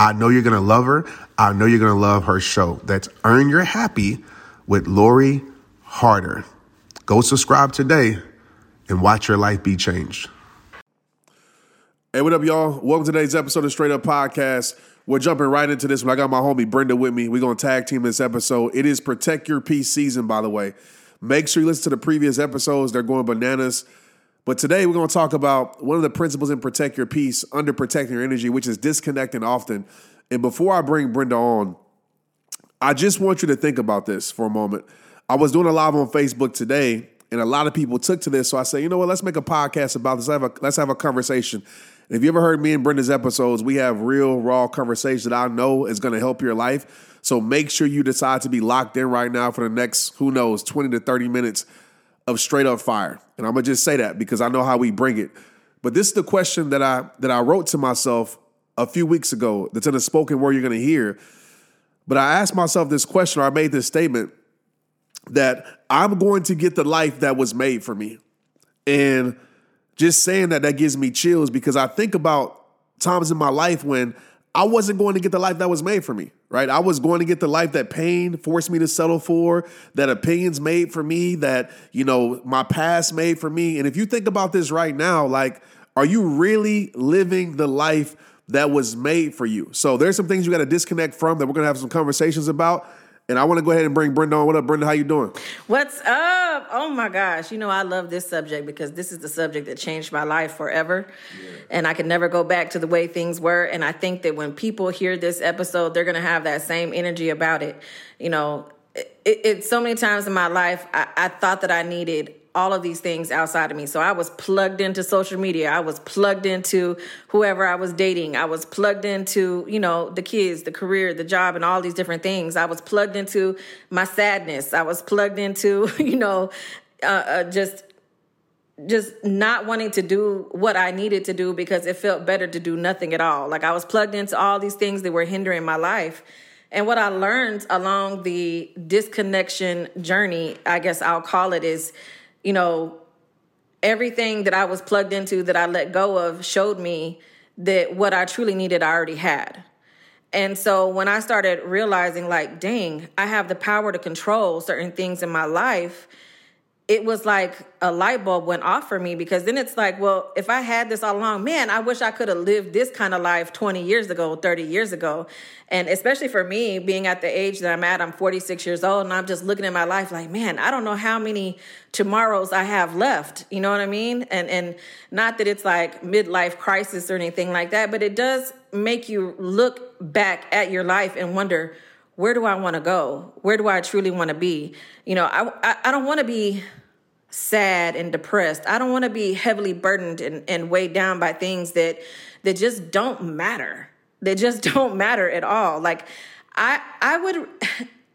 I know you're going to love her. I know you're going to love her show. That's Earn Your Happy with Lori Harder. Go subscribe today and watch your life be changed. Hey, what up, y'all? Welcome to today's episode of Straight Up Podcast. We're jumping right into this one. I got my homie Brenda with me. We're going to tag team this episode. It is Protect Your Peace season, by the way. Make sure you listen to the previous episodes. They're going bananas. But today we're going to talk about one of the principles in Protect Your Peace under protecting your energy, which is disconnecting often. And before I bring Brenda on, I just want you to think about this for a moment. I was doing a live on Facebook today, and a lot of people took to this. So I said, you know what, let's make a podcast about this. Let's have a conversation. If you ever heard me and Brenda's episodes, we have real, raw conversations that I know is going to help your life. So make sure you decide to be locked in right now for the next, who knows, 20 to 30 minutes of straight up fire. And I'm going to just say that because I know how we bring it. But this is the question that I wrote to myself a few weeks ago that's in a spoken word you're going to hear. But I asked myself this question, or I made this statement, that I'm going to get the life that was made for me. And just saying that gives me chills because I think about times in my life when I wasn't going to get the life that was made for me, right? I was going to get the life that pain forced me to settle for, that opinions made for me, that, you know, my past made for me. And if you think about this right now, like, are you really living the life that was made for you? So there's some things you got to disconnect from that we're going to have some conversations about. And I want to go ahead and bring Brenda on. What up, Brenda? How you doing? What's up? Oh, my gosh. You know, I love this subject because this is the subject that changed my life forever. Yeah. And I can never go back to the way things were. And I think that when people hear this episode, they're going to have that same energy about it. You know, it's so many times in my life, I thought that I needed all of these things outside of me. So I was plugged into social media. I was plugged into whoever I was dating. I was plugged into, you know, the kids, the career, the job, and all these different things. I was plugged into my sadness. I was plugged into, you know, just not wanting to do what I needed to do because it felt better to do nothing at all. Like, I was plugged into all these things that were hindering my life. And what I learned along the disconnection journey, I guess I'll call it, is, you know, everything that I was plugged into that I let go of showed me that what I truly needed, I already had. And so when I started realizing, like, dang, I have the power to control certain things in my life, it was like a light bulb went off for me, because then it's like, well, if I had this all along, man, I wish I could have lived this kind of life 20 years ago, 30 years ago. And especially for me, being at the age that I'm at, I'm 46 years old, and I'm just looking at my life like, man, I don't know how many tomorrows I have left. You know what I mean? And not that it's like midlife crisis or anything like that, but it does make you look back at your life and wonder, where do I want to go? Where do I truly want to be? You know, I don't want to be sad and depressed. I don't want to be heavily burdened and weighed down by things that just don't matter. They just don't matter at all. Like, I would,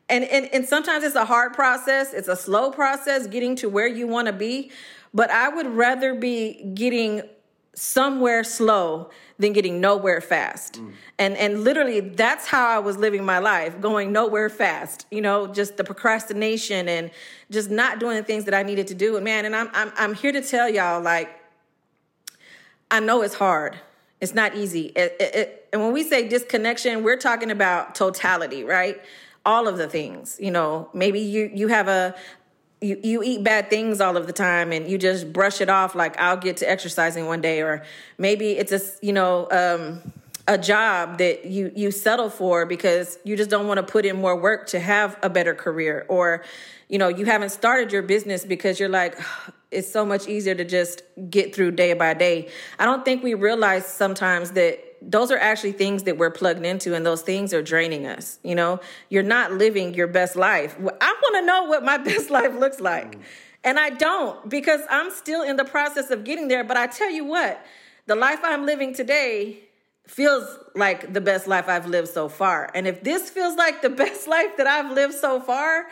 and sometimes it's a hard process. It's a slow process getting to where you want to be. But I would rather be getting somewhere slow than getting nowhere fast. And literally, that's how I was living my life, going nowhere fast. You know, just the procrastination and just not doing the things that I needed to do. And man, and I'm here to tell y'all, like, I know it's hard. It's not easy. And when we say disconnection, we're talking about totality, right? All of the things. You know, maybe you have you eat bad things all of the time and you just brush it off like, I'll get to exercising one day. Or maybe it's a, you know, a job that you settle for because you just don't want to put in more work to have a better career, or, you know, you haven't started your business because you're like, it's so much easier to just get through day by day. I don't think we realize sometimes that those are actually things that we're plugged into, and those things are draining us. You know, you're not living your best life. I want to know what my best life looks like. And I don't, because I'm still in the process of getting there. But I tell you what, the life I'm living today feels like the best life I've lived so far. And if this feels like the best life that I've lived so far,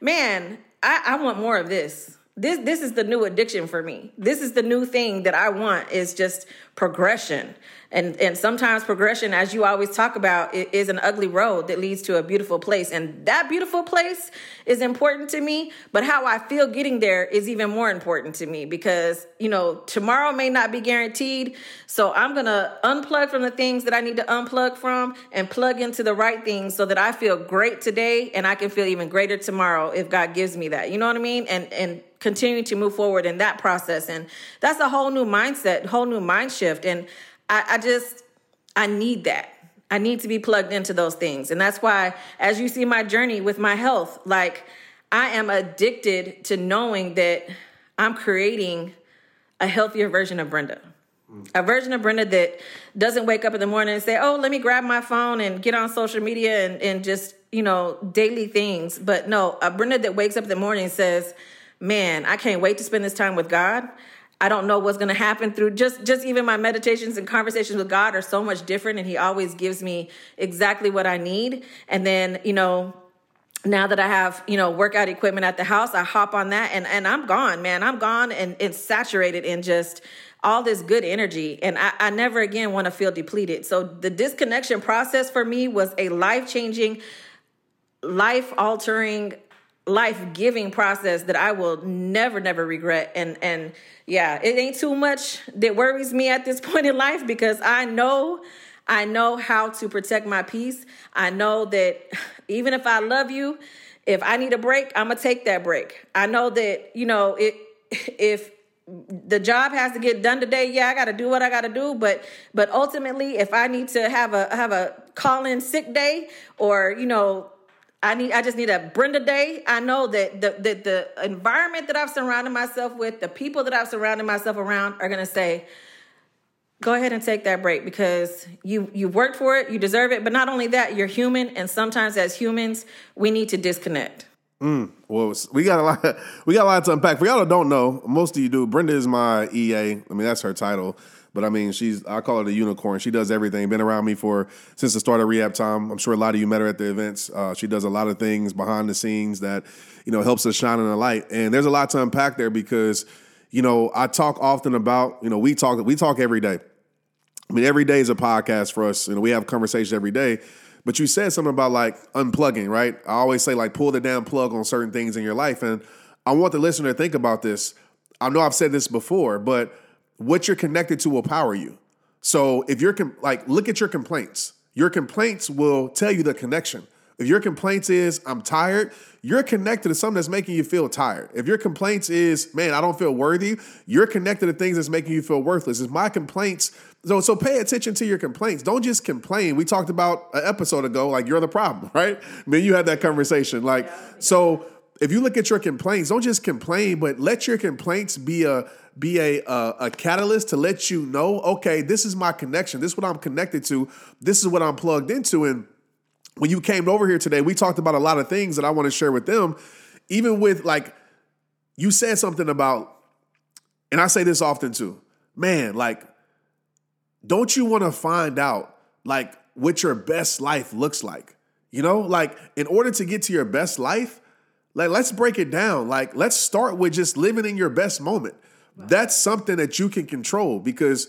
man, I want more of this. This is the new addiction for me. This is the new thing that I want, is just progression. And sometimes progression, as you always talk about, is an ugly road that leads to a beautiful place. And that beautiful place is important to me, but how I feel getting there is even more important to me, because, you know, tomorrow may not be guaranteed. So I'm going to unplug from the things that I need to unplug from and plug into the right things so that I feel great today and I can feel even greater tomorrow if God gives me that. You know what I mean? And continue to move forward in that process. And that's a whole new mindset, whole new mind shift. And I need that. I need to be plugged into those things. And that's why, as you see my journey with my health, like, I am addicted to knowing that I'm creating a healthier version of Brenda. A version of Brenda that doesn't wake up in the morning and say, oh, let me grab my phone and get on social media and just, you know, daily things. But no, a Brenda that wakes up in the morning and says, man, I can't wait to spend this time with God. I don't know what's going to happen through just even my meditations and conversations with God are so much different. And he always gives me exactly what I need. And then, you know, now that I have, you know, workout equipment at the house, I hop on that and I'm gone, man. I'm gone and it's saturated in just all this good energy. And I never again want to feel depleted. So the disconnection process for me was a life-changing, life-altering, life-giving process that I will never, never regret. And yeah, it ain't too much that worries me at this point in life, because I know how to protect my peace. I know that even if I love you, if I need a break, I'm going to take that break. I know that, you know, if the job has to get done today, yeah, I got to do what I got to do. But ultimately, if I need to have a call-in sick day, or, you know, I just need a Brenda day. I know that the environment that I've surrounded myself with, the people that I've surrounded myself around are going to say, go ahead and take that break, because you worked for it, you deserve it. But not only that, you're human. And sometimes as humans, we need to disconnect. Well, we got a lot to unpack. For y'all that don't know, most of you do, Brenda is my EA. I mean, that's her title. But I mean, I call her the unicorn. She does everything. Been around me since the start of Rehab Time. I'm sure a lot of you met her at the events. She does a lot of things behind the scenes that, you know, helps us shine in the light. And there's a lot to unpack there, because, you know, I talk often about, you know, we talk every day. I mean, every day is a podcast for us. You know, we have conversations every day. But you said something about, like, unplugging, right? I always say, like, pull the damn plug on certain things in your life. And I want the listener to think about this. I know I've said this before, but what you're connected to will power you. So if you're look at your complaints. Your complaints will tell you the connection. If your complaints is, I'm tired, you're connected to something that's making you feel tired. If your complaints is, man, I don't feel worthy, you're connected to things that's making you feel worthless. It's my complaints. So pay attention to your complaints. Don't just complain. We talked about an episode ago, like, you're the problem, right? I mean, you had that conversation. Like, so if you look at your complaints, don't just complain, but let your complaints be a catalyst to let you know, okay, this is my connection. This is what I'm connected to. This is what I'm plugged into. And when you came over here today, we talked about a lot of things that I want to share with them. Even with, like, you said something about, and I say this often too, man, like, don't you want to find out, like, what your best life looks like? You know, like, in order to get to your best life, like, let's break it down. Like, let's start with just living in your best moment. Wow. That's something that you can control, because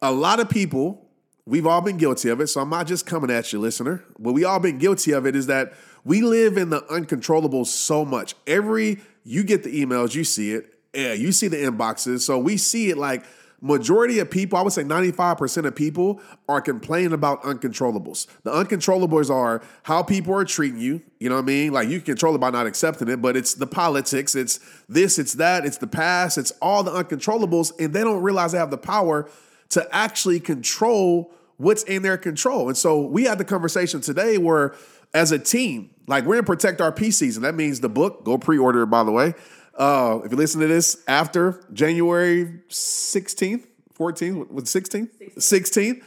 a lot of people, we've all been guilty of it. So I'm not just coming at you, listener. What we all been guilty of it is that we live in the uncontrollable so much. You get the emails, you see it. Yeah, you see the inboxes. So we see it, like, majority of people, I would say 95% of people are complaining about uncontrollables. The uncontrollables are how people are treating you. You know what I mean? Like, you can control it by not accepting it, but it's the politics, it's this, it's that, it's the past, it's all the uncontrollables. And they don't realize they have the power to actually control what's in their control. And so we had the conversation today where as a team, like we're in Protect Our Peace season. That means the book, go pre-order it, by the way. If you listen to this after January 16th, 14th, 16th? 16th,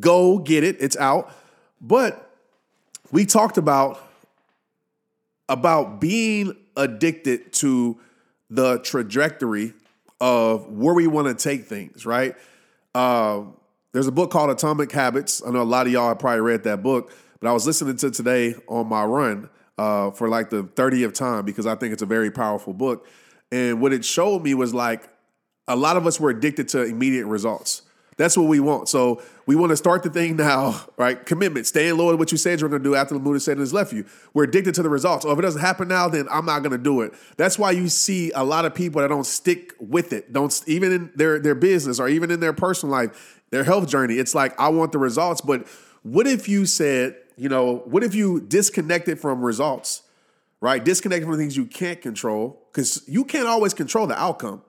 go get it. It's out. But we talked about being addicted to the trajectory of where we want to take things, right? There's a book called Atomic Habits. I know a lot of y'all have probably read that book, but I was listening to today on my run for like the 30th time because I think it's a very powerful book. And what it showed me was like a lot of us were addicted to immediate results. That's what we want. So we want to start the thing now, right? Commitment. Staying loyal to what you said you're going to do after the mood of Satan has left you. We're addicted to the results. Oh, if it doesn't happen now, then I'm not going to do it. That's why you see a lot of people that don't stick with it. Don't even in their business or even in their personal life, their health journey. It's like, I want the results. But what if you said, you know, what if you disconnected from results, right? Disconnected from things you can't control, because you can't always control the outcome.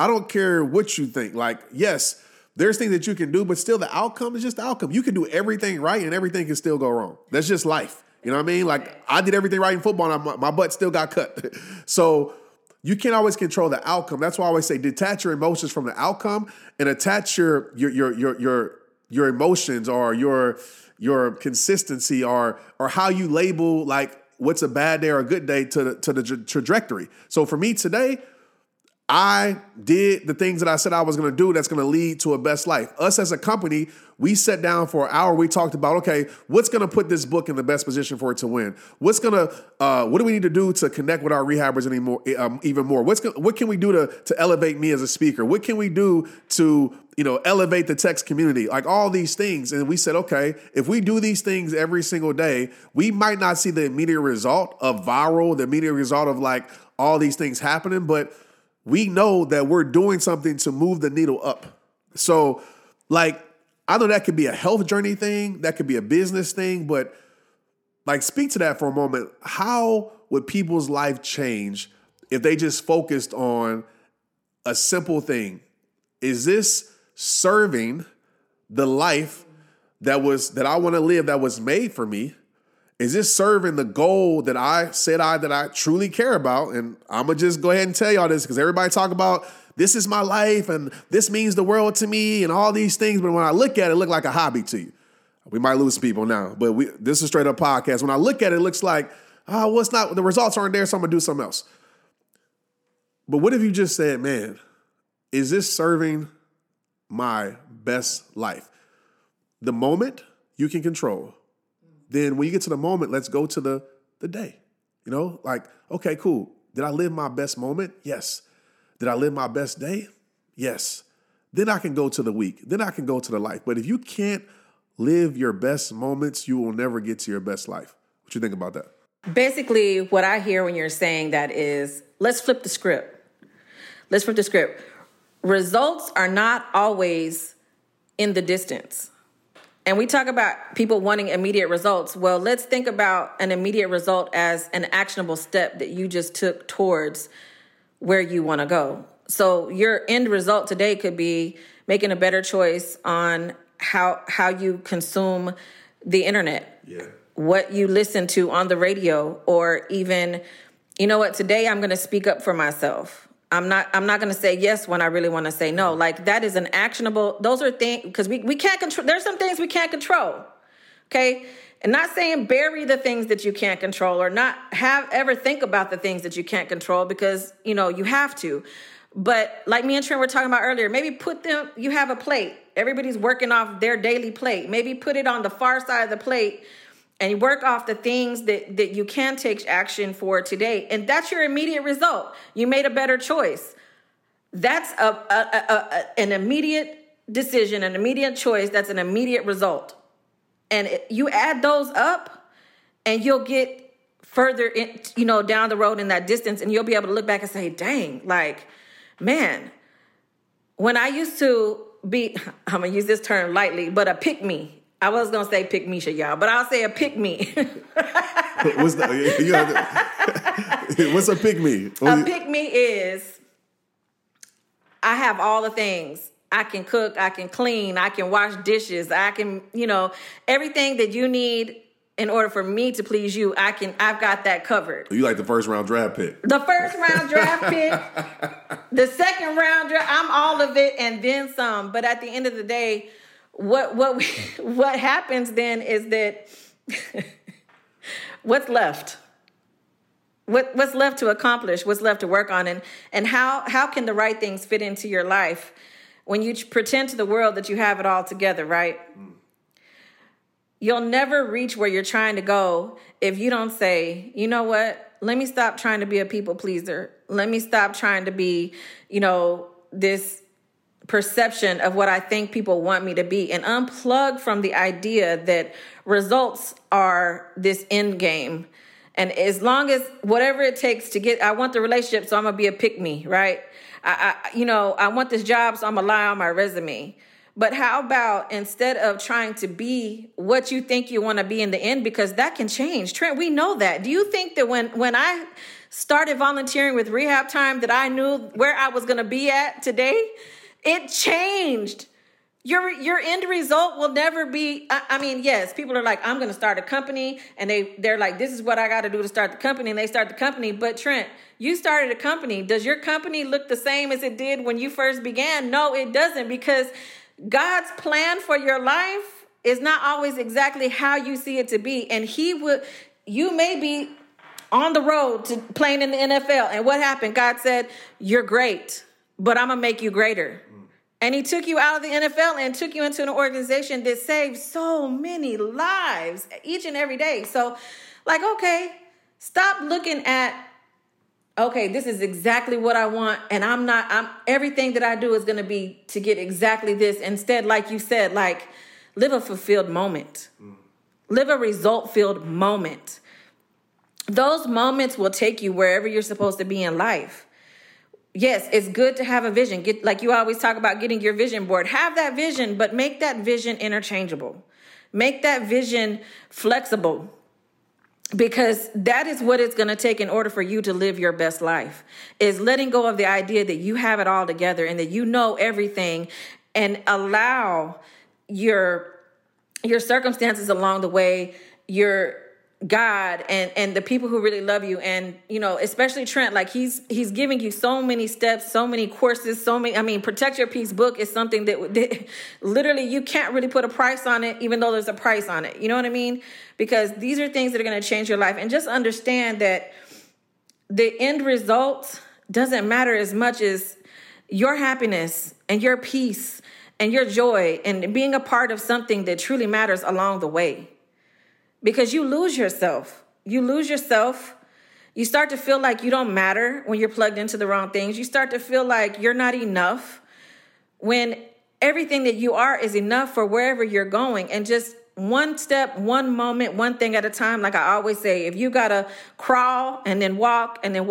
I don't care what you think. Like, yes, there's things that you can do, but still the outcome is just the outcome. You can do everything right and everything can still go wrong. That's just life. You know what I mean? Like I did everything right in football and my butt still got cut. So you can't always control the outcome. That's why I always say detach your emotions from the outcome and attach your emotions or your consistency or how you label like what's a bad day or a good day to the trajectory. So for me today, I did the things that I said I was going to do that's going to lead to a best life. Us as a company, we sat down for an hour. We talked about, okay, what's going to put this book in the best position for it to win? What's going to, what do we need to do to connect with our rehabbers anymore, even more? What can we do to elevate me as a speaker? What can we do to, you know, elevate the text community? Like all these things. And we said, okay, if we do these things every single day, we might not see the immediate result of viral, the immediate result of like all these things happening, but we know that we're doing something to move the needle up. So, like, I know that could be a health journey thing, that could be a business thing, but, like, speak to that for a moment. How would people's life change if they just focused on a simple thing? Is this serving the life that I want to live, that was made for me? Is this serving the goal that I said that I truly care about? And I'm going to just go ahead and tell y'all this because everybody talk about this is my life and this means the world to me and all these things. But when I look at it look like a hobby to you. We might lose people now, but this is Straight Up Podcast. When I look at it looks like, it's not, the results aren't there, so I'm going to do something else. But what if you just said, man, is this serving my best life? The moment you can control. Then when you get to the moment, let's go to the day, you know, like, okay, cool. Did I live my best moment? Yes. Did I live my best day? Yes. Then I can go to the week. Then I can go to the life. But if you can't live your best moments, you will never get to your best life. What you think about that? Basically, what I hear when you're saying that is, let's flip the script. Let's flip the script. Results are not always in the distance. And we talk about people wanting immediate results. Well, let's think about an immediate result as an actionable step that you just took towards where you want to go. So your end result today could be making a better choice on how you consume the internet, what you listen to on the radio, or even, you know what, today I'm going to speak up for myself. I'm not going to say yes when I really want to say no. Like that is an actionable. Those are things because we can't control. There's some things we can't control. Okay. And not saying bury the things that you can't control or not have ever think about the things that you can't control because, you know, you have to. But like me and Trent were talking about earlier, maybe put them, you have a plate. Everybody's working off their daily plate. Maybe put it on the far side of the plate and you work off the things that you can take action for today. And that's your immediate result. You made a better choice. That's an immediate decision, an immediate choice. That's an immediate result. And you add those up and you'll get further in, you know, down the road in that distance. And you'll be able to look back and say, dang, like, man, when I used to be, I'm going to use this term lightly, but a pick me. I was going to say pick Misha, y'all, but I'll say a pick me. What's a pick me? A pick me is I have all the things. I can cook, I can clean, I can wash dishes, I can, you know, everything that you need in order for me to please you, I've got that covered. You like the first round draft pick. The first round draft pick, the second round draft, I'm all of it and then some. But at the end of the day, what happens then is that what's left? What's left to accomplish? What's left to work on? And how can the right things fit into your life when you pretend to the world that you have it all together, right? Mm. You'll never reach where you're trying to go if you don't say, you know what, let me stop trying to be a people pleaser. Let me stop trying to be, you know, this perception of what I think people want me to be, and unplug from the idea that results are this end game. And as long as whatever it takes to get, I want the relationship, so I'm going to be a pick-me, right? I want this job, so I'm going to lie on my resume. But how about instead of trying to be what you think you want to be in the end, because that can change. Trent, we know that. Do you think that when I started volunteering with Rehab Time that I knew where I was going to be at today? It changed. Your end result will never be, yes, people are like, I'm going to start a company. And they're like, this is what I got to do to start the company. And they start the company. But Trent, you started a company. Does your company look the same as it did when you first began? No, it doesn't, because God's plan for your life is not always exactly how you see it to be. And you may be on the road to playing in the NFL. And what happened? God said, you're great, but I'm going to make you greater. And he took you out of the NFL and took you into an organization that saved so many lives each and every day. So, stop looking at, this is exactly what I want, and I'm everything that I do is going to be to get exactly this. Instead, like you said, live a fulfilled moment. Live a result-filled moment. Those moments will take you wherever you're supposed to be in life. Yes, it's good to have a vision. Like you always talk about getting your vision board. Have that vision, but make that vision interchangeable. Make that vision flexible, because that is what it's going to take in order for you to live your best life, is letting go of the idea that you have it all together and that you know everything, and allow your circumstances along the way, your God and the people who really love you. And, you know, especially Trent, he's giving you so many steps, so many courses, Protect Your Peace book is something that literally you can't really put a price on it, even though there's a price on it. You know what I mean? Because these are things that are going to change your life. And just understand that the end result doesn't matter as much as your happiness and your peace and your joy and being a part of something that truly matters along the way. Because you lose yourself. You start to feel like you don't matter when you're plugged into the wrong things. You start to feel like you're not enough when everything that you are is enough for wherever you're going. And just one step, one moment, one thing at a time. Like I always say, if you got to crawl and then walk and then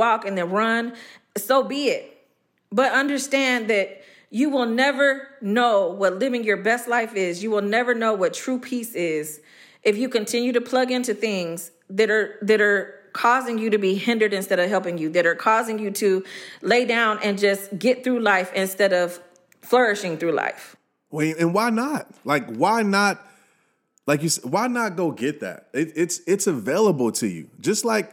run, so be it. But understand that you will never know what living your best life is. You will never know what true peace is if you continue to plug into things that are causing you to be hindered instead of helping you, that are causing you to lay down and just get through life instead of flourishing through life. Wait, and why not? Why not, you said, why not go get that? It's available to you. Just like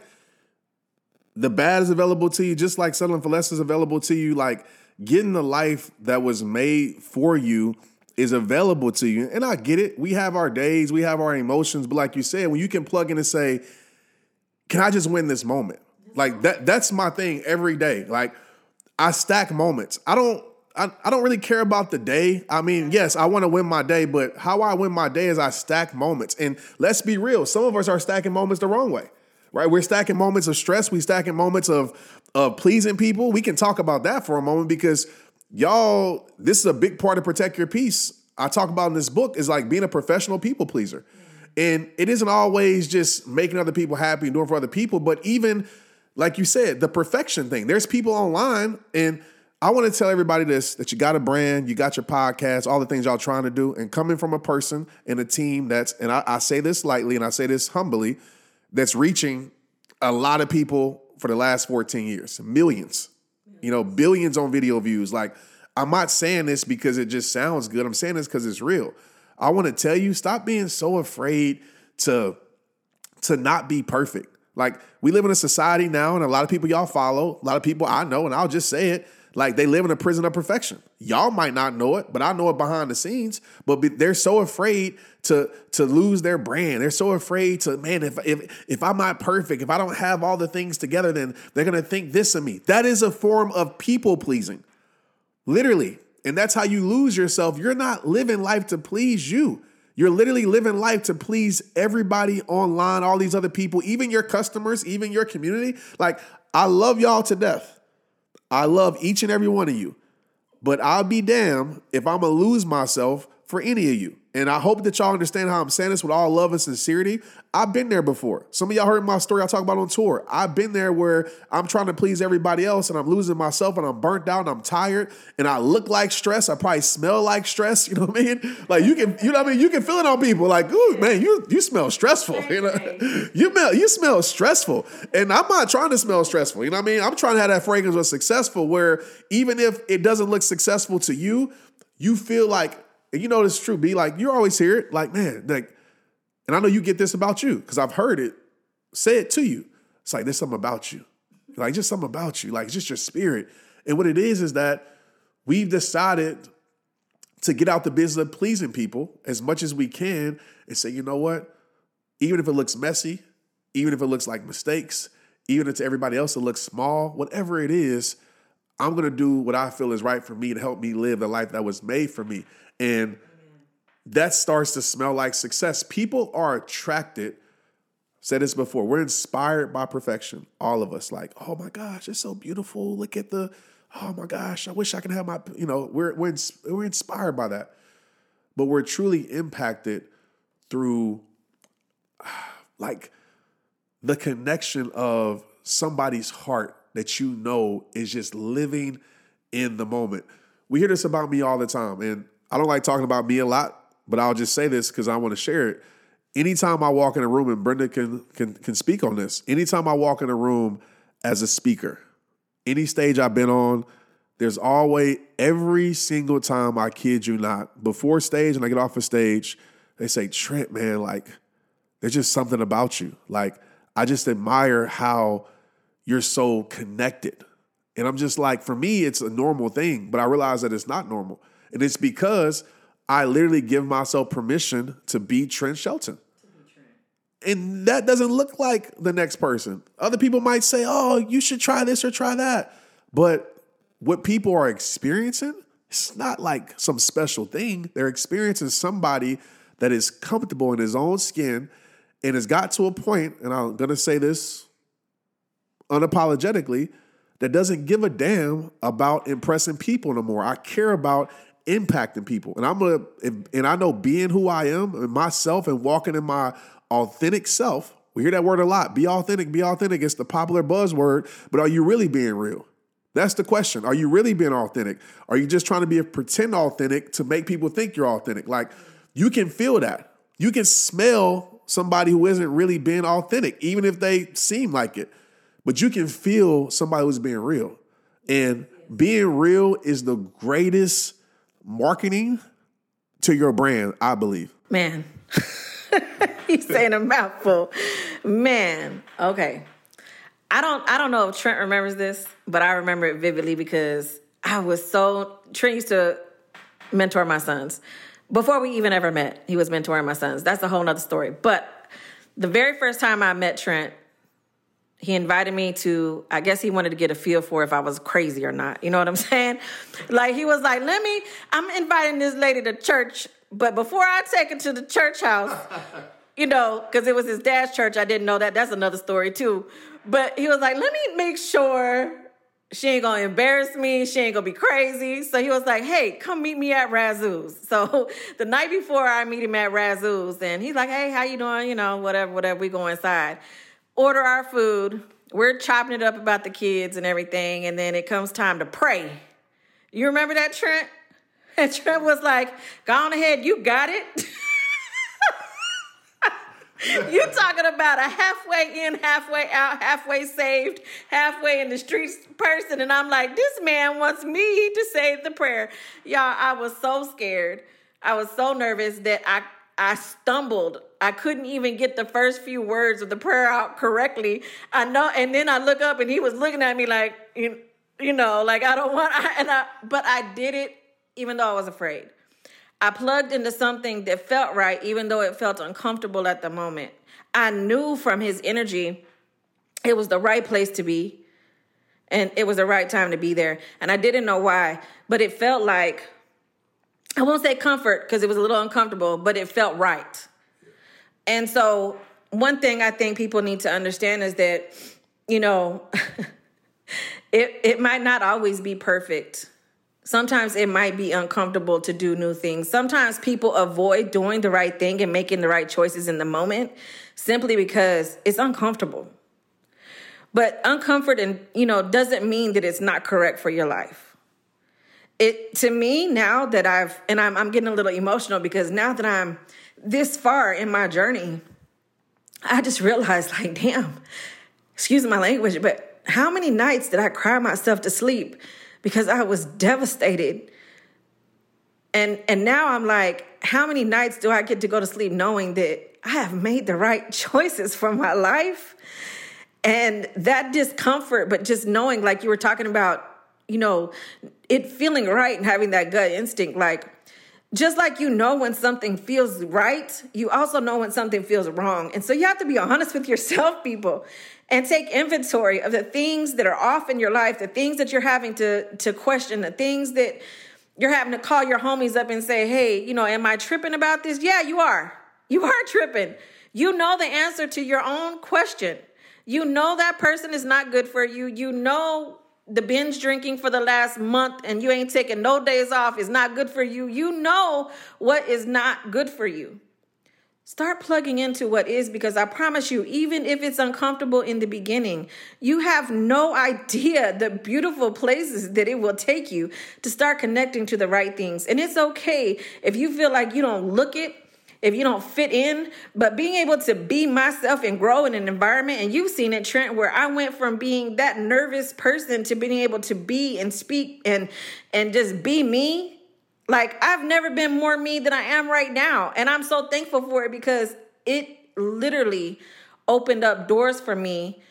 the bad is available to you, just like settling for less is available to you, like getting the life that was made for you is available to you. And I get it. We have our days, we have our emotions. But like you said, when you can plug in and say, can I just win this moment? Like that's my thing every day. Like I stack moments. I don't really care about the day. I mean, yes, I want to win my day, but how I win my day is I stack moments. And let's be real. Some of us are stacking moments the wrong way, right? We're stacking moments of stress. We're stacking moments of pleasing people. We can talk about that for a moment, because y'all, this is a big part of Protect Your Peace. I talk about in this book is like being a professional people pleaser. And it isn't always just making other people happy and doing for other people, but even, like you said, the perfection thing. There's people online, and I want to tell everybody this, that you got a brand, you got your podcast, all the things y'all trying to do, and coming from a person and a team that's, and I say this lightly and I say this humbly, that's reaching a lot of people for the last 14 years, millions. You know, billions on video views. Like I'm not saying this because it just sounds good. I'm saying this because it's real. I want to tell you, stop being so afraid to not be perfect. Like, we live in a society now, and a lot of people y'all follow, a lot of people I know, and I'll just say it, like, they live in a prison of perfection. Y'all might not know it, but I know it behind the scenes. But they're so afraid to lose their brand. They're so afraid to, man, if I'm not perfect, if I don't have all the things together, then they're going to think this of me. That is a form of people-pleasing, literally. And that's how you lose yourself. You're not living life to please you. You're literally living life to please everybody online, all these other people, even your customers, even your community. Like, I love y'all to death. I love each and every one of you. But I'll be damned if I'm going to lose myself for any of you. And I hope that y'all understand how I'm saying this with all love and sincerity. I've been there before. Some of y'all heard my story I talk about on tour. I've been there where I'm trying to please everybody else and I'm losing myself and I'm burnt out and I'm tired and I look like stress. I probably smell like stress. You know what I mean? Like, you know what I mean? You can feel it on people. Like, ooh, man, you smell stressful. You know, you smell stressful. And I'm not trying to smell stressful. You know what I mean? I'm trying to have that fragrance of successful where even if it doesn't look successful to you, you feel like, and you know this is true, B. Like, you always hear it. Like, man, like, and I know you get this about you because I've heard it said to you. It's like, there's something about you. Like, just something about you. Like, it's just your spirit. And what it is that we've decided to get out the business of pleasing people as much as we can and say, you know what? Even if it looks messy, even if it looks like mistakes, even if to everybody else it looks small, whatever it is, I'm going to do what I feel is right for me to help me live the life that was made for me. And that starts to smell like success. People are attracted. Said this before. We're inspired by perfection. All of us, like, oh my gosh, it's so beautiful. Look at the, oh my gosh, I wish I could have my, you know, we're inspired by that. But we're truly impacted through like the connection of somebody's heart that you know is just living in the moment. We hear this about me all the time, and I don't like talking about me a lot, but I'll just say this because I want to share it. Anytime I walk in a room, and Brenda can speak on this, anytime I walk in a room as a speaker, any stage I've been on, there's always, every single time, I kid you not, before stage and I get off of stage, they say, Trent, man, like, there's just something about you. Like, I just admire how you're so connected. And I'm just like, for me, it's a normal thing, but I realize that it's not normal. And it's because I literally give myself permission to be Trent Shelton. And that doesn't look like the next person. Other people might say, oh, you should try this or try that. But what people are experiencing, it's not like some special thing. They're experiencing somebody that is comfortable in his own skin and has got to a point, and I'm going to say this unapologetically, that doesn't give a damn about impressing people no more. I care about impacting people. And I know being who I am and myself and walking in my authentic self. We hear that word a lot. Be authentic, be authentic. It's the popular buzzword, but are you really being real? That's the question. Are you really being authentic? Are you just trying to be a pretend authentic to make people think you're authentic? Like, you can feel that. You can smell somebody who isn't really being authentic, even if they seem like it. But you can feel somebody who's being real. And being real is the greatest marketing to your brand, I believe. Man, he's saying a mouthful. Man, okay. I don't know if Trent remembers this, but I remember it vividly because Trent used to mentor my sons. Before we even ever met, he was mentoring my sons. That's a whole nother story. But the very first time I met Trent, he invited me to, I guess he wanted to get a feel for if I was crazy or not. You know what I'm saying? Like, he was like, I'm inviting this lady to church, but before I take her to the church house, you know, because it was his dad's church. I didn't know that. That's another story too. But he was like, let me make sure she ain't going to embarrass me. She ain't going to be crazy. So he was like, hey, come meet me at Razoo's. So the night before, I meet him at Razoo's, and he's like, hey, how you doing? You know, whatever. We go inside. Order our food. We're chopping it up about the kids and everything. And then it comes time to pray. You remember that, Trent? And Trent was like, go on ahead. You got it. You talking about a halfway in, halfway out, halfway saved, halfway in the streets person. And I'm like, this man wants me to say the prayer. Y'all, I was so scared. I was so nervous that I stumbled. I couldn't even get the first few words of the prayer out correctly. I know. And then I look up and he was looking at me like, you know, like I don't want, but I did it even though I was afraid. I plugged into something that felt right, even though it felt uncomfortable at the moment. I knew from his energy, it was the right place to be. And it was the right time to be there. And I didn't know why, but it felt like, I won't say comfort because it was a little uncomfortable, but it felt right. And so one thing I think people need to understand is that, you know, it might not always be perfect. Sometimes it might be uncomfortable to do new things. Sometimes people avoid doing the right thing and making the right choices in the moment simply because it's uncomfortable. But uncomfort and, you know, doesn't mean that it's not correct for your life. It to me now that I'm getting a little emotional because now that I'm this far in my journey, I just realized like, damn, excuse my language, but how many nights did I cry myself to sleep? Because I was devastated. And now I'm like, how many nights do I get to go to sleep knowing that I have made the right choices for my life? And that discomfort, but just knowing, like you were talking about, you know, it feeling right and having that gut instinct. Like, just like you know when something feels right, you also know when something feels wrong. And so you have to be honest with yourself, people. And take inventory of the things that are off in your life, the things that you're having to question, the things that you're having to call your homies up and say, hey, you know, am I tripping about this? Yeah, you are. You are tripping. You know the answer to your own question. You know that person is not good for you. You know the binge drinking for the last month and you ain't taking no days off is not good for you. You know what is not good for you. Start plugging into what is, because I promise you, even if it's uncomfortable in the beginning, you have no idea the beautiful places that it will take you to start connecting to the right things. And it's okay if you feel like you don't look it, if you don't fit in, but being able to be myself and grow in an environment, and you've seen it, Trent, where I went from being that nervous person to being able to be and speak and just be me. Like, I've never been more me than I am right now. And I'm so thankful for it because it literally opened up doors for me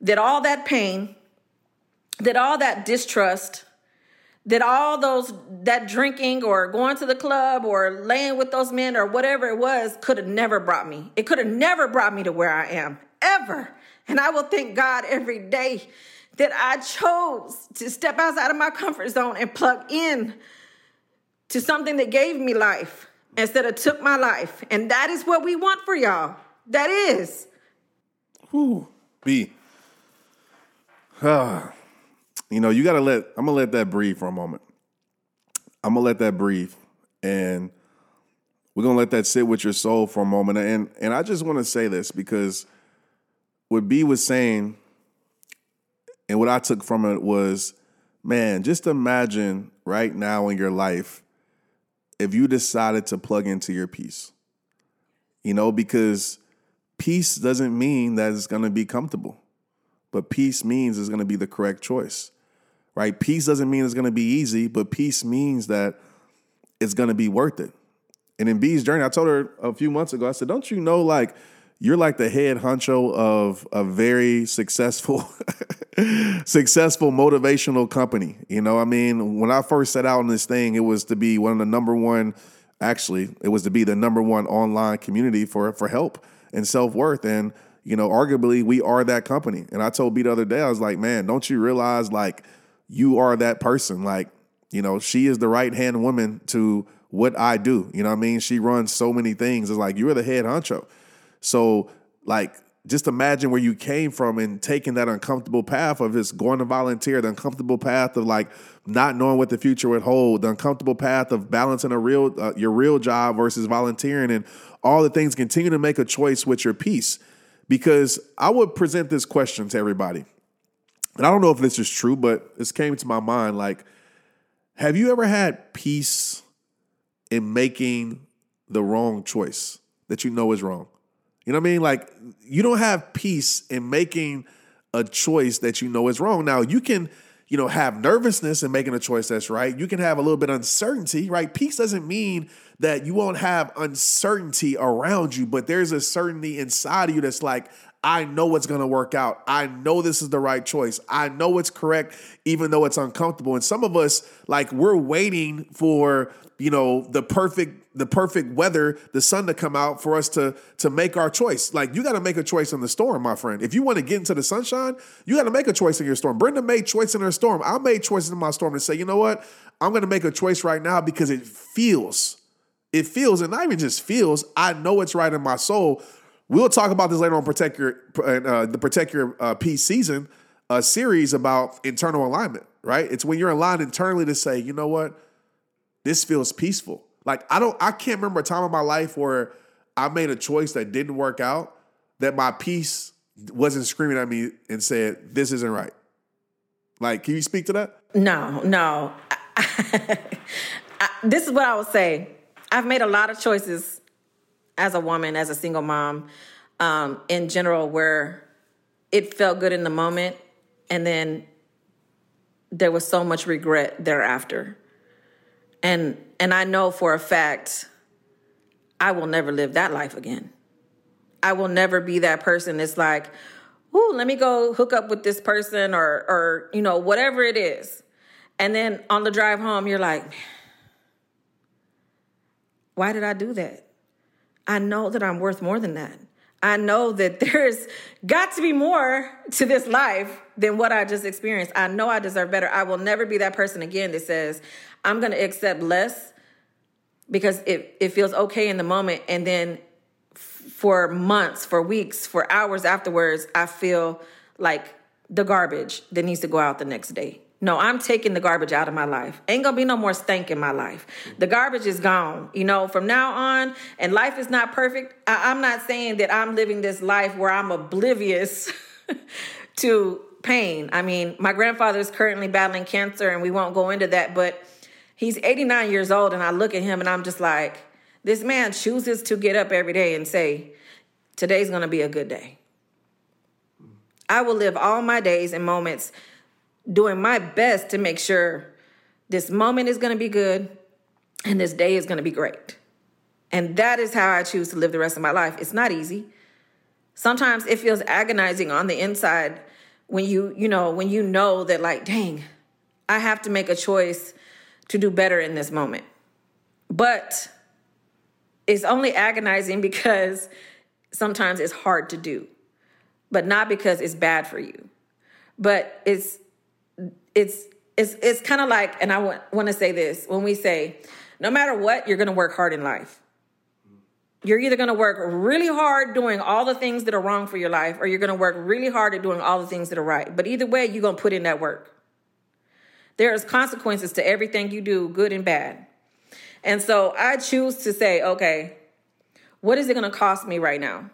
that all that pain, that all that distrust, that all those, that drinking or going to the club or laying with those men or whatever it was could have never brought me. It could have never brought me to where I am, ever. And I will thank God every day that I chose to step outside of my comfort zone and plug in to something that gave me life instead of took my life. And that is what we want for y'all. That is. Ooh, B. You know, you got to I'm going to let that breathe for a moment. I'm going to let that breathe. And we're going to let that sit with your soul for a moment. And I just want to say this because what B was saying and what I took from it was, man, just imagine right now in your life if you decided to plug into your peace, you know, because peace doesn't mean that it's going to be comfortable, but peace means it's going to be the correct choice, right? Peace doesn't mean it's going to be easy, but peace means that it's going to be worth it. And in B's journey, I told her a few months ago, I said, don't you know, like, you're like the head honcho of a very successful motivational company. You know, I mean, when I first set out on this thing, it was to be the number one online community for help and self-worth. And, you know, arguably we are that company. And I told B the other day, I was like, man, don't you realize like you are that person? Like, you know, she is the right-hand woman to what I do. You know what I mean? She runs so many things. It's like, you're the head honcho. So, like, just imagine where you came from and taking that uncomfortable path of just going to volunteer, the uncomfortable path of, like, not knowing what the future would hold, the uncomfortable path of balancing your real job versus volunteering and all the things. Continue to make a choice with your peace, because I would present this question to everybody. And I don't know if this is true, but this came to my mind. Like, have you ever had peace in making the wrong choice that you know is wrong? You know what I mean? Like, you don't have peace in making a choice that you know is wrong. Now, you can, you know, have nervousness in making a choice that's right. You can have a little bit of uncertainty, right? Peace doesn't mean that you won't have uncertainty around you, but there's a certainty inside of you that's like, I know what's going to work out. I know this is the right choice. I know it's correct, even though it's uncomfortable. And some of us, like, we're waiting for, you know, the perfect weather, the sun to come out for us to make our choice. Like, you got to make a choice in the storm, my friend. If you want to get into the sunshine, you got to make a choice in your storm. Brenda made choice in her storm. I made choices in my storm to say, you know what? I'm going to make a choice right now because it feels, and not even just feels, I know it's right in my soul. We'll talk about this later on the Protect Your Peace season series about internal alignment, right? It's when you're aligned internally to say, you know what? This feels peaceful. Like, I can't remember a time in my life where I made a choice that didn't work out, that my peace wasn't screaming at me and said, this isn't right. Like, can you speak to that? No. This is what I would say. I've made a lot of choices as a woman, as a single mom, in general, where it felt good in the moment, and then there was so much regret thereafter. And I know for a fact, I will never live that life again. I will never be that person that's like, ooh, let me go hook up with this person or you know, whatever it is. And then on the drive home, you're like, man, why did I do that? I know that I'm worth more than that. I know that there's got to be more to this life than what I just experienced. I know I deserve better. I will never be that person again that says, I'm going to accept less because it feels okay in the moment. And then for months, for weeks, for hours afterwards, I feel like the garbage that needs to go out the next day. No, I'm taking the garbage out of my life. Ain't gonna be no more stank in my life. The garbage is gone, you know, from now on. And life is not perfect. I'm not saying that I'm living this life where I'm oblivious to pain. I mean, my grandfather is currently battling cancer, and we won't go into that, but he's 89 years old, and I look at him and I'm just like, this man chooses to get up every day and say, today's gonna be a good day. I will live all my days and moments doing my best to make sure this moment is going to be good and this day is going to be great. And that is how I choose to live the rest of my life. It's not easy. Sometimes it feels agonizing on the inside when you know that, like, dang, I have to make a choice to do better in this moment. But it's only agonizing because sometimes it's hard to do, but not because it's bad for you. But it's kind of like, and I want to say this, when we say, no matter what, you're going to work hard in life. You're either going to work really hard doing all the things that are wrong for your life, or you're going to work really hard at doing all the things that are right. But either way, you're going to put in that work. There is consequences to everything you do, good and bad. And so I choose to say, okay, what is it going to cost me right now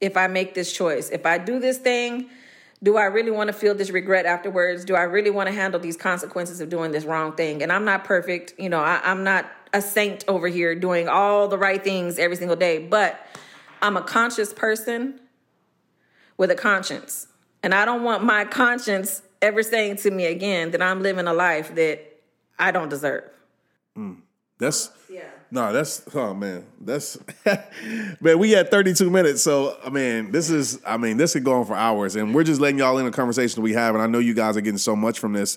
if I make this choice? If I do this thing, do I really want to feel this regret afterwards? Do I really want to handle these consequences of doing this wrong thing? And I'm not perfect. You know, I'm not a saint over here doing all the right things every single day, but I'm a conscious person with a conscience. And I don't want my conscience ever saying to me again that I'm living a life that I don't deserve. That's... yeah. No, that's, oh man, that's, man, we had 32 minutes. So, this could go on for hours, and we're just letting y'all in a conversation we have. And I know you guys are getting so much from this.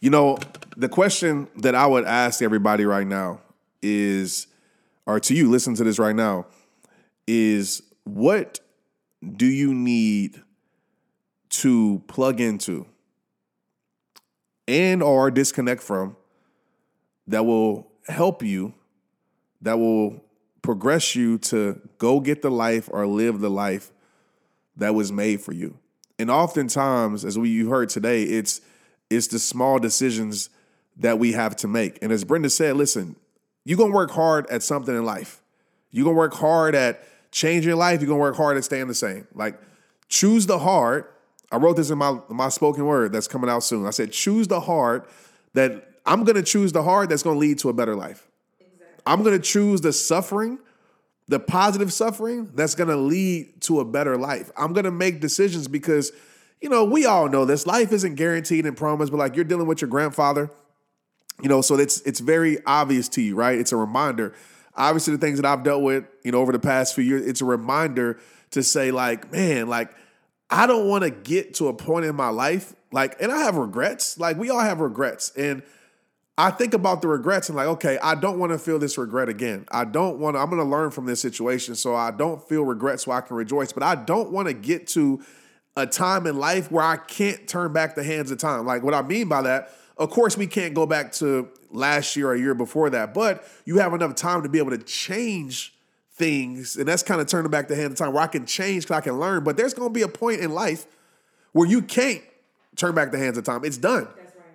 You know, the question that I would ask everybody right now is, or to you, listen to this right now, is what do you need to plug into and or disconnect from that will help you, that will progress you to go get the life or live the life that was made for you. And oftentimes, as you heard today, it's the small decisions that we have to make. And as Brenda said, listen, you're going to work hard at something in life. You're going to work hard at changing your life. You're going to work hard at staying the same. Like, choose the hard. I wrote this in my spoken word that's coming out soon. I said, choose the hard that I'm going to choose the hard that's going to lead to a better life. I'm going to choose the suffering the positive suffering that's going to lead to a better life. I'm going to make decisions because, you know, we all know this. Life isn't guaranteed and promised, but like you're dealing with your grandfather, you know, so it's very obvious to you, right? It's a reminder. Obviously, the things that I've dealt with, you know, over the past few years, it's a reminder to say like, man, like I don't want to get to a point in my life, like, and I have regrets. Like we all have regrets. And I think about the regrets and like, okay, I don't want to feel this regret again. I'm going to learn from this situation so I don't feel regret so I can rejoice. But I don't want to get to a time in life where I can't turn back the hands of time. Like what I mean by that, of course, we can't go back to last year or a year before that, but you have enough time to be able to change things. And that's kind of turning back the hand of time where I can change because I can learn. But there's going to be a point in life where you can't turn back the hands of time. It's done.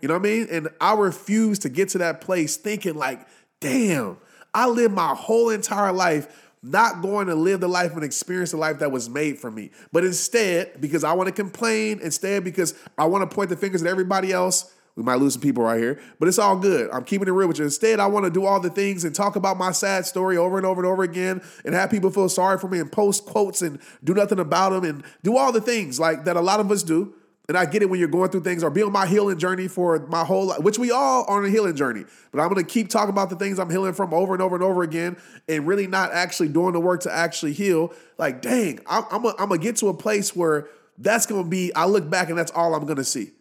You know what I mean? And I refuse to get to that place thinking like, damn, I lived my whole entire life not going to live the life and experience the life that was made for me. But instead, because I want to complain, instead because I want to point the fingers at everybody else, we might lose some people right here, but it's all good. I'm keeping it real with you. Instead, I want to do all the things and talk about my sad story over and over and over again and have people feel sorry for me and post quotes and do nothing about them and do all the things like that a lot of us do. And I get it when you're going through things or be on my healing journey for my whole life, which we all are on a healing journey. But I'm going to keep talking about the things I'm healing from over and over and over again and really not actually doing the work to actually heal. Like, dang, I'm going to get to a place where that's going to be, I look back and that's all I'm going to see.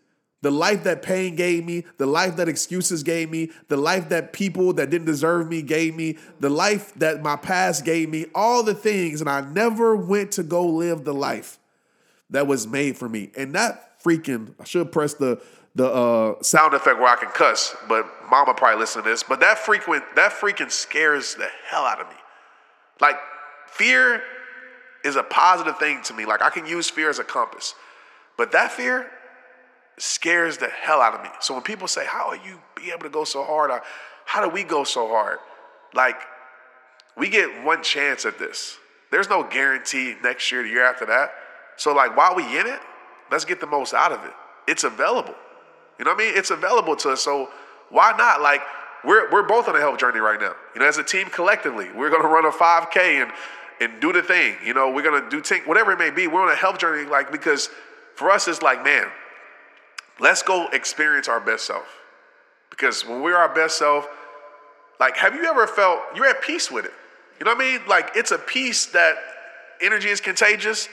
The life that pain gave me, the life that excuses gave me, the life that people that didn't deserve me gave me, the life that my past gave me, all the things. And I never went to go live the life that was made for me. And that freaking, I should press the sound effect where I can cuss, but mama probably listen to this, but that freaking scares the hell out of me. Like fear is a positive thing to me. Like I can use fear as a compass, but that fear scares the hell out of me. So when people say, how are you be able to go so hard? Or, how do we go so hard? Like we get one chance at this. There's no guarantee next year, the year after that. So like while we in it, let's get the most out of it. It's available. You know what I mean? It's available to us. So why not? Like we're both on a health journey right now. You know, as a team collectively, we're going to run a 5K and do the thing. You know, we're going to do whatever it may be. We're on a health journey like because for us it's like, man, let's go experience our best self. Because when we're our best self, like have you ever felt you're at peace with it? You know what I mean? Like it's a peace that energy is contagious.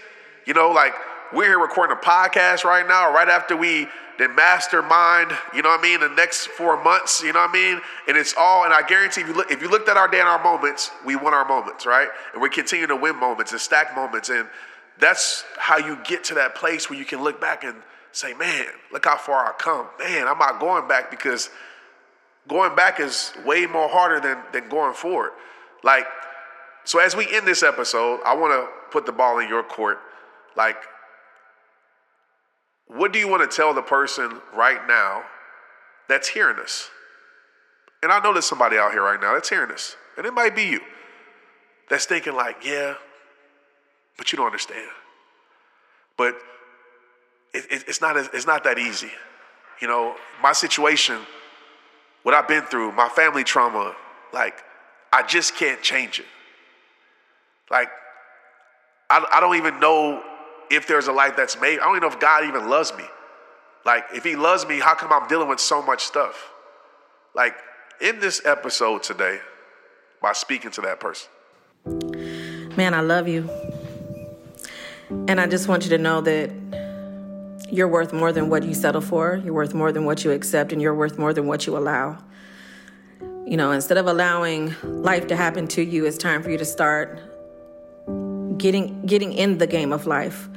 You know, like we're here recording a podcast right now, right after we did mastermind, you know what I mean, the next 4 months, you know what I mean? And it's all, and I guarantee if you looked at our day and our moments, we won our moments, right? And we continue to win moments and stack moments. And that's how you get to that place where you can look back and say, man, look how far I've come. Man, I'm not going back because going back is way more harder than going forward. Like, so as we end this episode, I want to put the ball in your court. Like, what do you want to tell the person right now that's hearing this? And I know there's somebody out here right now that's hearing this. And it might be you that's thinking like, yeah, but you don't understand. But it's not that easy. You know, my situation, what I've been through, my family trauma, like I just can't change it. Like I don't even know if there's a life that's made. I don't even know if God even loves me. Like, if he loves me, how come I'm dealing with so much stuff? Like, in this episode today, by speaking to that person. Man, I love you. And I just want you to know that you're worth more than what you settle for. You're worth more than what you accept, and you're worth more than what you allow. You know, instead of allowing life to happen to you, it's time for you to start getting in the game of life.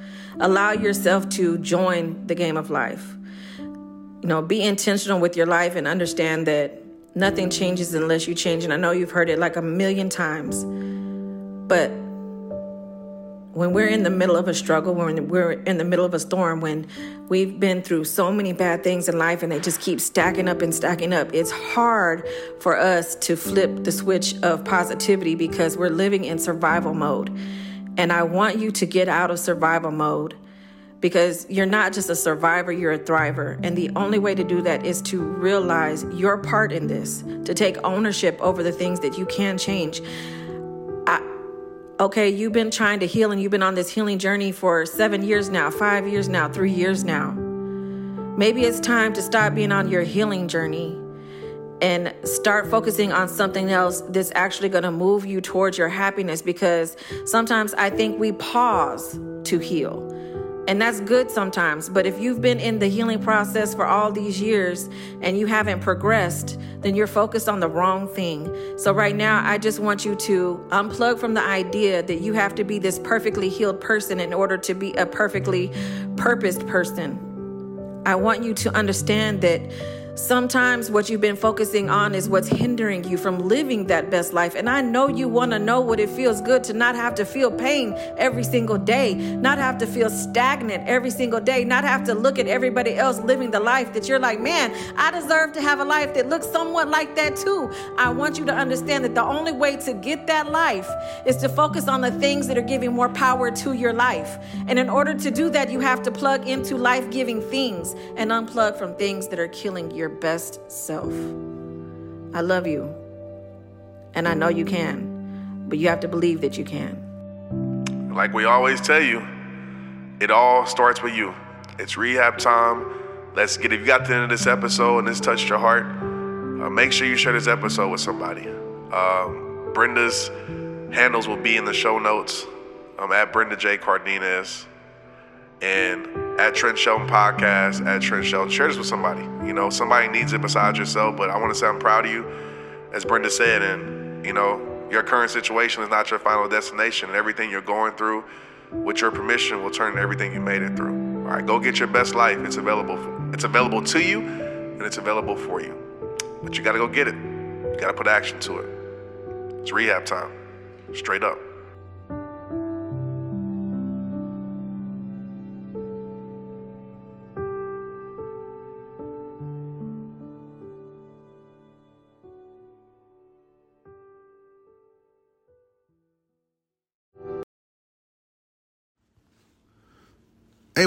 Allow yourself to join the game of life. You know, be intentional with your life and understand that nothing changes unless you change. And I know you've heard it like a million times, but when we're in the middle of a struggle, when we're in the middle of a storm, when we've been through so many bad things in life and they just keep stacking up, it's hard for us to flip the switch of positivity because we're living in survival mode. And I want you to get out of survival mode because you're not just a survivor, you're a thriver. And the only way to do that is to realize your part in this, to take ownership over the things that you can change. I Okay, you've been trying to heal and you've been on this healing journey for 7 years now, 5 years now, 3 years now. Maybe it's time to stop being on your healing journey and start focusing on something else that's actually going to move you towards your happiness, because sometimes I think we pause to heal. And that's good sometimes, but if you've been in the healing process for all these years and you haven't progressed, then you're focused on the wrong thing. So right now, I just want you to unplug from the idea that you have to be this perfectly healed person in order to be a perfectly purposed person. I want you to understand that sometimes what you've been focusing on is what's hindering you from living that best life. And I know you want to know what it feels good to not have to feel pain every single day, not have to feel stagnant every single day, not have to look at everybody else living the life that you're like, man, I deserve to have a life that looks somewhat like that too. I want you to understand that the only way to get that life is to focus on the things that are giving more power to your life. And in order to do that, you have to plug into life-giving things and unplug from things that are killing you. Your best self. I love you, and I know you can, but you have to believe that you can. Like we always tell you, it all starts with you. It's rehab time. Let's get, if you got to the end of this episode and this touched your heart, make sure you share this episode with somebody. Brenda's handles will be in the show notes. I'm at Brenda J. Cardenas and at Trent Shelton Podcast, at Trent Shelton. Share this with somebody. You know, somebody needs it besides yourself, but I want to say I'm proud of you, as Brenda said, and, you know, your current situation is not your final destination, and everything you're going through, with your permission, will turn everything you made it through. All right, go get your best life. It's available to you, and it's available for you. But you got to go get it. You got to put action to it. It's rehab time. Straight up. Hey,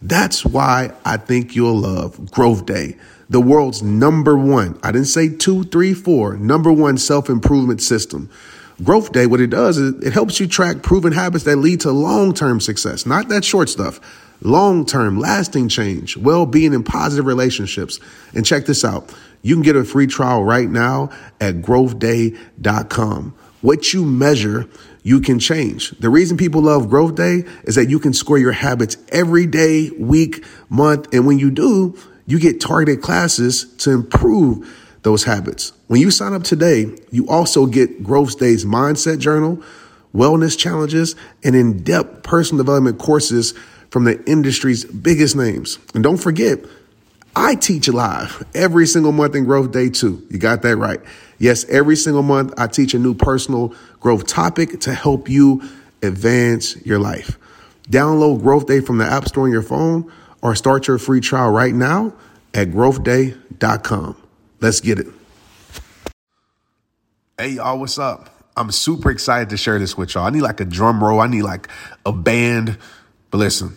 That's why I think you'll love Growth Day, the world's #1, I didn't say 2, 3, 4, #1 self-improvement system. Growth Day, what it does is it helps you track proven habits that lead to long-term success, not that short stuff, long-term, lasting change, well-being, and positive relationships. And check this out. You can get a free trial right now at growthday.com. What you measure, you can change. The reason people love Growth Day is that you can score your habits every day, week, month. And when you do, you get targeted classes to improve those habits. When you sign up today, you also get Growth Day's mindset journal, wellness challenges, and in-depth personal development courses from the industry's biggest names. And don't forget, I teach live every single month in Growth Day too. You got that right. Yes, every single month I teach a new personal growth topic to help you advance your life. Download Growth Day from the App Store on your phone or start your free trial right now at growthday.com. Let's get it. Hey, y'all, what's up? I'm super excited to share this with y'all. I need like a drum roll. I need like a band. But listen,